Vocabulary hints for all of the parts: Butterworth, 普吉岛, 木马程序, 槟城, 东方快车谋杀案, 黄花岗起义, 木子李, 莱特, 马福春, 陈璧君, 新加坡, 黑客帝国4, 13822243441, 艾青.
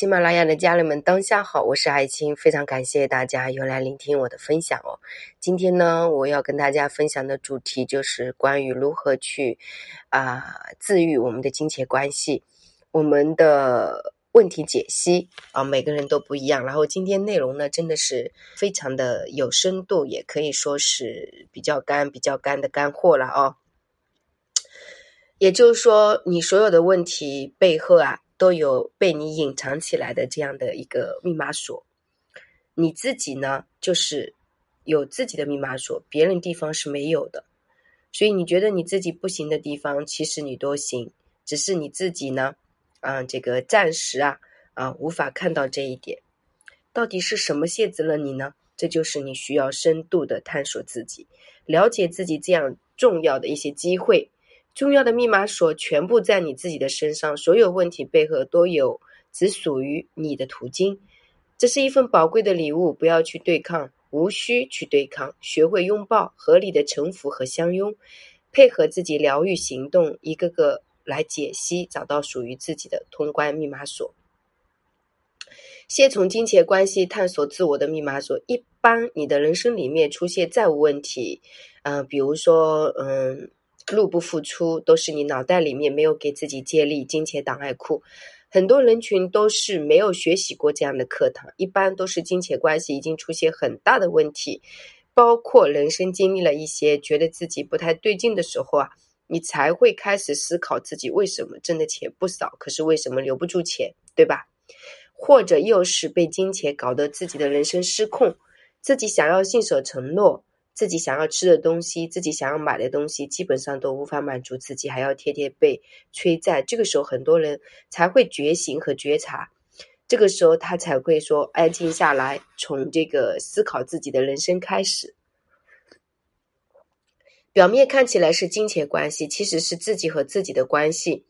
喜马拉雅的家人们，当下好，我是艾青，非常感谢大家又来聆听我的分享哦。今天呢，我要跟大家分享的主题就是关于如何去治愈我们的金钱关系，我们的问题解析啊，每个人都不一样。然后今天内容呢，真的是非常的有深度，也可以说是比较干的干货了哦。也就是说，你所有的问题背后都有被你隐藏起来的这样的一个密码锁，你自己呢就是有自己的密码锁，别人地方是没有的，所以你觉得你自己不行的地方，其实你都行，只是你自己呢暂时无法看到这一点，到底是什么卸责了你呢？这就是你需要深度的探索自己，了解自己这样重要的一些机会。重要的密码锁全部在你自己的身上，所有问题背后都有只属于你的途径，这是一份宝贵的礼物，不要去对抗，无需去对抗，学会拥抱，合理的臣服和相拥，配合自己疗愈行动，一个个来解析，找到属于自己的通关密码锁。先从金钱关系探索自我的密码锁，一般你的人生里面出现债务问题，比如说入不敷出，都是你脑袋里面没有给自己建立金钱档案库。很多人群都是没有学习过这样的课堂，一般都是金钱关系已经出现很大的问题，包括人生经历了一些觉得自己不太对劲的时候你才会开始思考自己为什么挣的钱不少，可是为什么留不住钱，对吧？或者又是被金钱搞得自己的人生失控，自己想要信守承诺，自己想要吃的东西，自己想要买的东西，基本上都无法满足自己，还要天天被催债。这个时候很多人才会觉醒和觉察，这个时候他才会说安静下来，从这个思考自己的人生开始。表面看起来是金钱关系，其实是自己和自己的关系，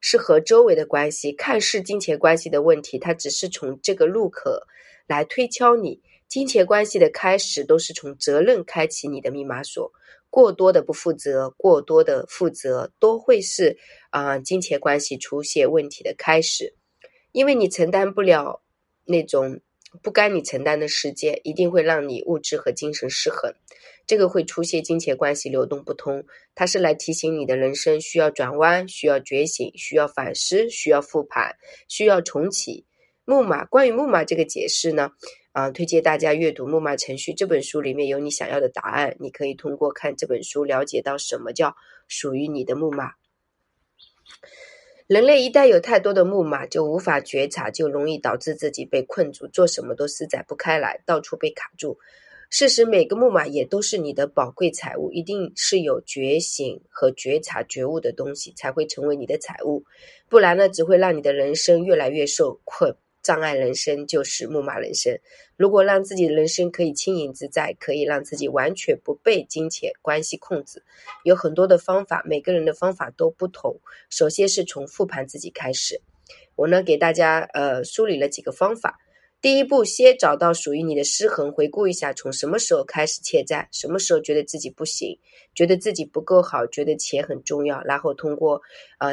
是和周围的关系。看似金钱关系的问题，它只是从这个入口来推敲你。金钱关系的开始都是从责任开启你的密码锁，过多的不负责，过多的负责，都会是金钱关系出现问题的开始。因为你承担不了那种不该你承担的事件，一定会让你物质和精神失衡，这个会出现金钱关系流动不通。它是来提醒你的人生需要转弯，需要觉醒，需要反思，需要复盘，需要重启。木马，关于木马这个解释呢，推荐大家阅读《木马程序》这本书，里面有你想要的答案，你可以通过看这本书了解到什么叫属于你的木马。人类一旦有太多的木马，就无法觉察，就容易导致自己被困住，做什么都施展不开来，到处被卡住。事实每个木马也都是你的宝贵财物，一定是有觉醒和觉察觉悟的东西才会成为你的财物，不然呢只会让你的人生越来越受困。障碍人生就是木马人生。如果让自己的人生可以轻盈自在，可以让自己完全不被金钱关系控制，有很多的方法，每个人的方法都不同。首先是从复盘自己开始，我呢给大家梳理了几个方法。第一步，先找到属于你的失衡，回顾一下从什么时候开始欠债，什么时候觉得自己不行，觉得自己不够好，觉得钱很重要，然后通过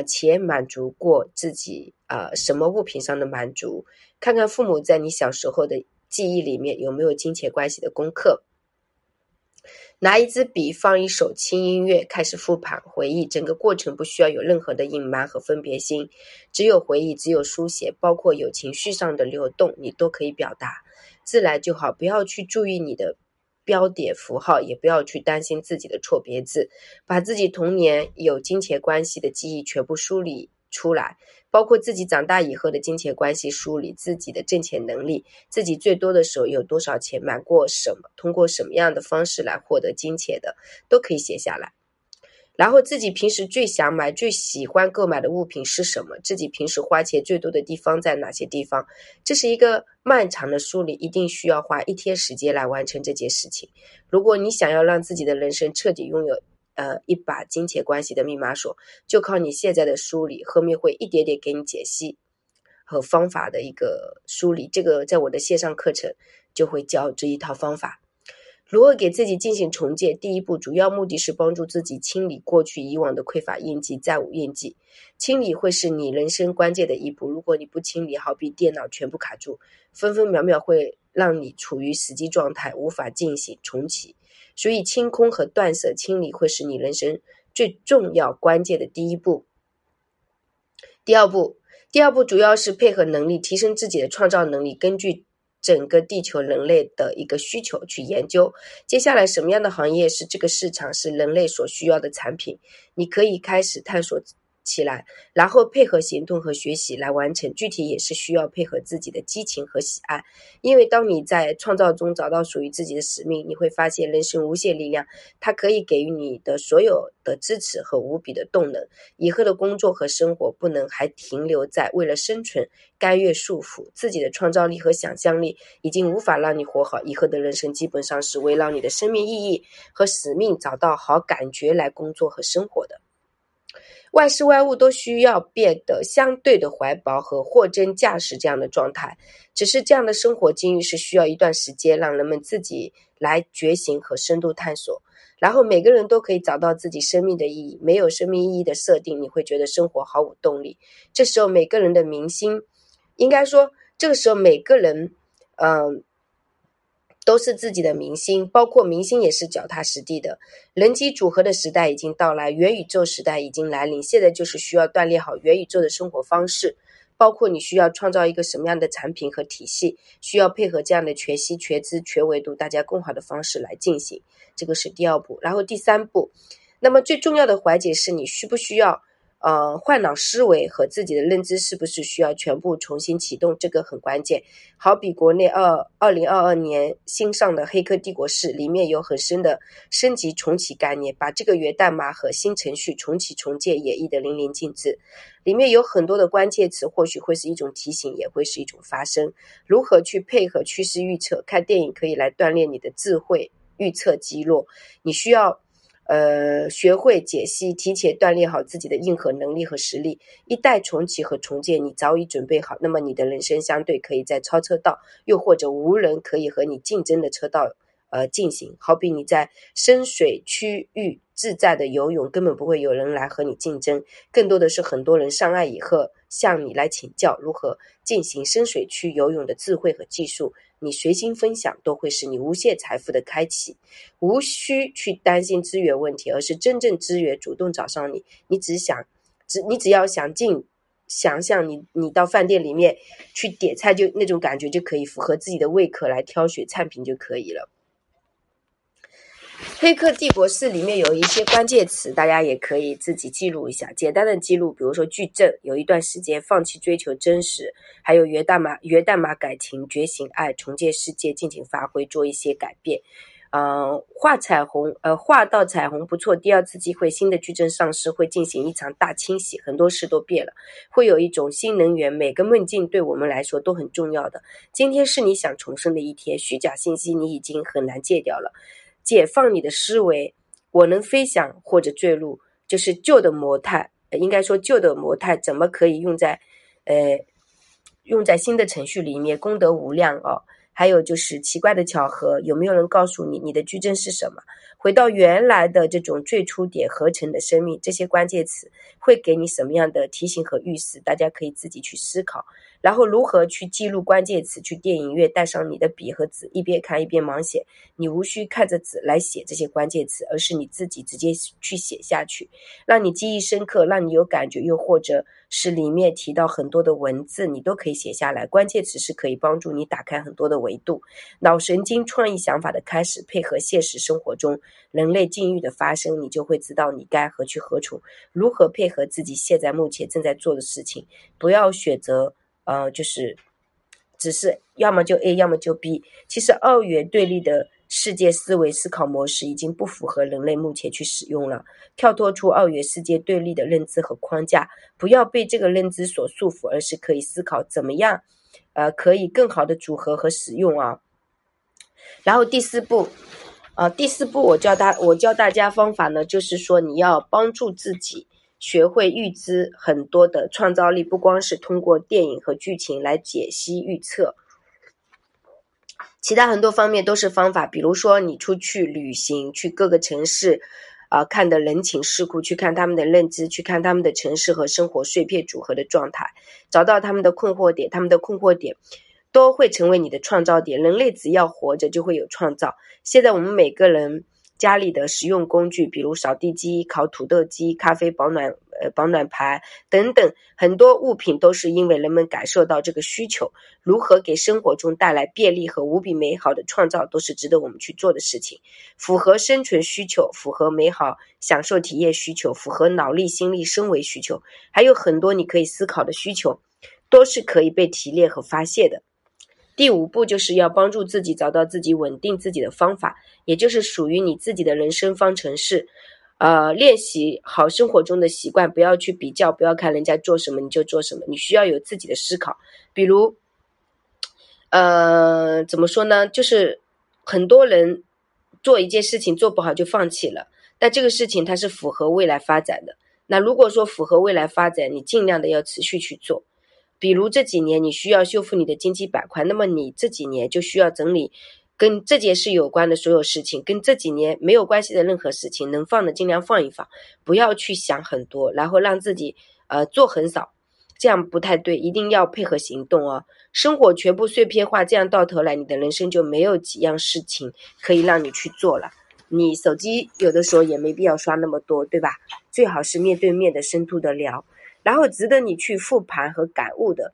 钱满足过自己什么物品上的满足，看看父母在你小时候的记忆里面有没有金钱关系的功课。拿一支笔，放一首轻音乐，开始复盘回忆，整个过程不需要有任何的隐瞒和分别心，只有回忆，只有书写，包括有情绪上的流动，你都可以表达，自然就好，不要去注意你的标点符号，也不要去担心自己的错别字，把自己童年有金钱关系的记忆全部梳理出来，包括自己长大以后的金钱关系梳理，自己的挣钱能力，自己最多的时候有多少钱，买过什么，通过什么样的方式来获得金钱的，都可以写下来。然后自己平时最想买，最喜欢购买的物品是什么，自己平时花钱最多的地方在哪些地方，这是一个漫长的梳理，一定需要花一天时间来完成这件事情。如果你想要让自己的人生彻底拥有一把金钱关系的密码锁，就靠你现在的梳理，后面会一点点给你解析和方法的一个梳理，这个在我的线上课程就会教这一套方法。如何给自己进行重建，第一步主要目的是帮助自己清理过去以往的匮乏印记、暂无印记。清理会是你人生关键的一步，如果你不清理，好比电脑全部卡住，分分秒秒会让你处于死机状态，无法进行重启。所以清空和断舍清理会是你人生最重要关键的第一步。第二步主要是配合能力，提升自己的创造能力，根据整个地球人类的一个需求去研究接下来什么样的行业是这个市场是人类所需要的产品，你可以开始探索起来，然后配合行动和学习来完成，具体也是需要配合自己的激情和喜爱，因为当你在创造中找到属于自己的使命，你会发现人生无限力量，它可以给予你的所有的支持和无比的动能。以后的工作和生活不能还停留在为了生存甘愿束缚，自己的创造力和想象力已经无法让你活好，以后的人生基本上是围绕你的生命意义和使命找到好感觉来工作和生活的。万事万物都需要变得相对的怀抱和货真价实这样的状态，只是这样的生活境遇是需要一段时间让人们自己来觉醒和深度探索，然后每个人都可以找到自己生命的意义，没有生命意义的设定，你会觉得生活毫无动力。这时候每个人的明星，应该说这个时候每个人都是自己的明星，包括明星也是脚踏实地的。人机组合的时代已经到来，元宇宙时代已经来临，现在就是需要锻炼好元宇宙的生活方式，包括你需要创造一个什么样的产品和体系，需要配合这样的全息、全知、全维度大家更好的方式来进行，这个是第二步。然后第三步，那么最重要的环节是你需不需要换脑思维和自己的认知是不是需要全部重新启动，这个很关键。好比国内2022年新上的黑客帝国4，里面有很深的升级重启概念，把这个源代码和新程序重启重建演绎的淋漓尽致，里面有很多的关键词，或许会是一种提醒，也会是一种发声。如何去配合趋势预测，看电影可以来锻炼你的智慧预测肌肉，你需要学会解析，提前锻炼好自己的硬核能力和实力。一代重启和重建你早已准备好，那么你的人生相对可以在超车道，又或者无人可以和你竞争的车道进行。好比你在深水区域自在的游泳，根本不会有人来和你竞争，更多的是很多人上岸以后向你来请教如何进行深水区游泳的智慧和技术，你随心分享都会是你无限财富的开启，无需去担心资源问题，而是真正资源主动找上你，你只要想想象你到饭店里面去点菜，就那种感觉就可以符合自己的胃口来挑选菜品就可以了。黑客帝国4里面有一些关键词，大家也可以自己记录一下，简单的记录，比如说矩阵，有一段时间放弃追求真实，还有源代码改情，觉醒爱，重建世界，尽情发挥，做一些改变。画到彩虹不错，第二次机会，新的矩阵上市，会进行一场大清洗，很多事都变了，会有一种新能源，每个梦境对我们来说都很重要的。今天是你想重生的一天，虚假信息你已经很难戒掉了，解放你的思维，我能飞翔或者坠入，就是旧的模态怎么可以用在新的程序里面，功德无量哦。还有就是奇怪的巧合，有没有人告诉你你的矩阵是什么，回到原来的这种最初点合成的生命，这些关键词会给你什么样的提醒和预示，大家可以自己去思考。然后如何去记录关键词，去电影院带上你的笔和纸，一边看一边盲写，你无需看着纸来写这些关键词，而是你自己直接去写下去，让你记忆深刻，让你有感觉，又或者是里面提到很多的文字你都可以写下来。关键词是可以帮助你打开很多的维度，脑神经创意想法的开始，配合现实生活中人类境遇的发生，你就会知道你该何去何从，如何配合自己现在目前正在做的事情，不要选择就是只是要么就 A 要么就 B。 其实二元对立的世界思维思考模式已经不符合人类目前去使用了，跳脱出二元世界对立的认知和框架，不要被这个认知所束缚，而是可以思考怎么样可以更好的组合和使用啊。然后第四步我教大家方法呢，就是说你要帮助自己学会预知很多的创造力，不光是通过电影和剧情来解析预测，其他很多方面都是方法，比如说你出去旅行，去各个城市看的人情世故，去看他们的认知，去看他们的城市和生活碎片组合的状态，找到他们的困惑点，他们的困惑点都会成为你的创造点。人类只要活着就会有创造。现在我们每个人家里的实用工具，比如扫地机、烤土豆机、咖啡保暖盘等等，很多物品都是因为人们感受到这个需求。如何给生活中带来便利和无比美好的创造，都是值得我们去做的事情。符合生存需求，符合美好享受体验需求，符合脑力心力升维需求，还有很多你可以思考的需求，都是可以被提炼和发泄的。第五步就是要帮助自己找到自己稳定自己的方法，也就是属于你自己的人生方程式。练习好生活中的习惯，不要去比较，不要看人家做什么你就做什么，你需要有自己的思考。比如怎么说呢，就是很多人做一件事情做不好就放弃了，但这个事情它是符合未来发展的。那如果说符合未来发展，你尽量的要持续去做。比如这几年你需要修复你的经济板块，那么你这几年就需要整理跟这件事有关的所有事情，跟这几年没有关系的任何事情，能放的尽量放一放，不要去想很多，然后让自己做很少，这样不太对，一定要配合行动哦。生活全部碎片化，这样到头来你的人生就没有几样事情可以让你去做了。你手机有的时候也没必要刷那么多，对吧？最好是面对面的深度的聊。然后值得你去复盘和感悟的，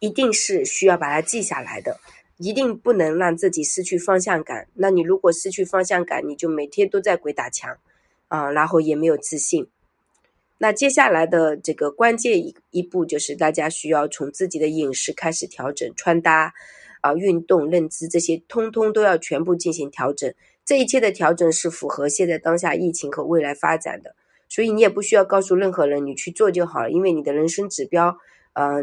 一定是需要把它记下来的，一定不能让自己失去方向感。那你如果失去方向感，你就每天都在鬼打墙，然后也没有自信。那接下来的这个关键一步就是大家需要从自己的饮食开始调整，穿搭运动、认知，这些通通都要全部进行调整。这一切的调整是符合现在当下疫情和未来发展的，所以你也不需要告诉任何人，你去做就好了，因为你的人生指标，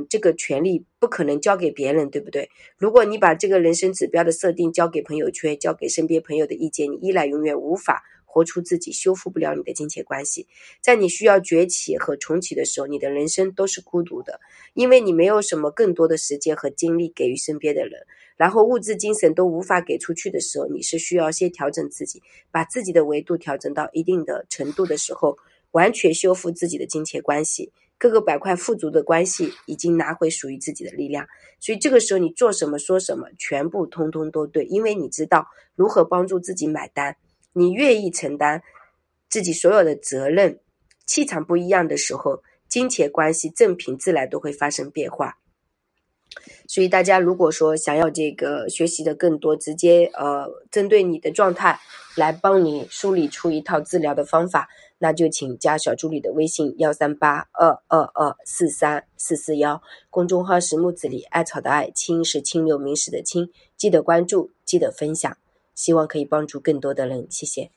这个权利不可能交给别人，对不对？如果你把这个人生指标的设定交给朋友圈，交给身边朋友的意见，你依然永远无法活出自己，修复不了你的金钱关系。在你需要崛起和重启的时候，你的人生都是孤独的，因为你没有什么更多的时间和精力给予身边的人，然后物质精神都无法给出去的时候，你是需要先调整自己，把自己的维度调整到一定的程度的时候，完全修复自己的金钱关系，各个板块富足的关系，已经拿回属于自己的力量。所以这个时候你做什么说什么全部通通都对，因为你知道如何帮助自己买单，你愿意承担自己所有的责任。气场不一样的时候，金钱关系正品自然都会发生变化。所以大家如果说想要这个学习的更多，直接针对你的状态来帮你梳理出一套治疗的方法，那就请加小助理的微信13822243441，公众号是木子李，艾草的艾，青是清流名士的清，记得关注，记得分享，希望可以帮助更多的人，谢谢。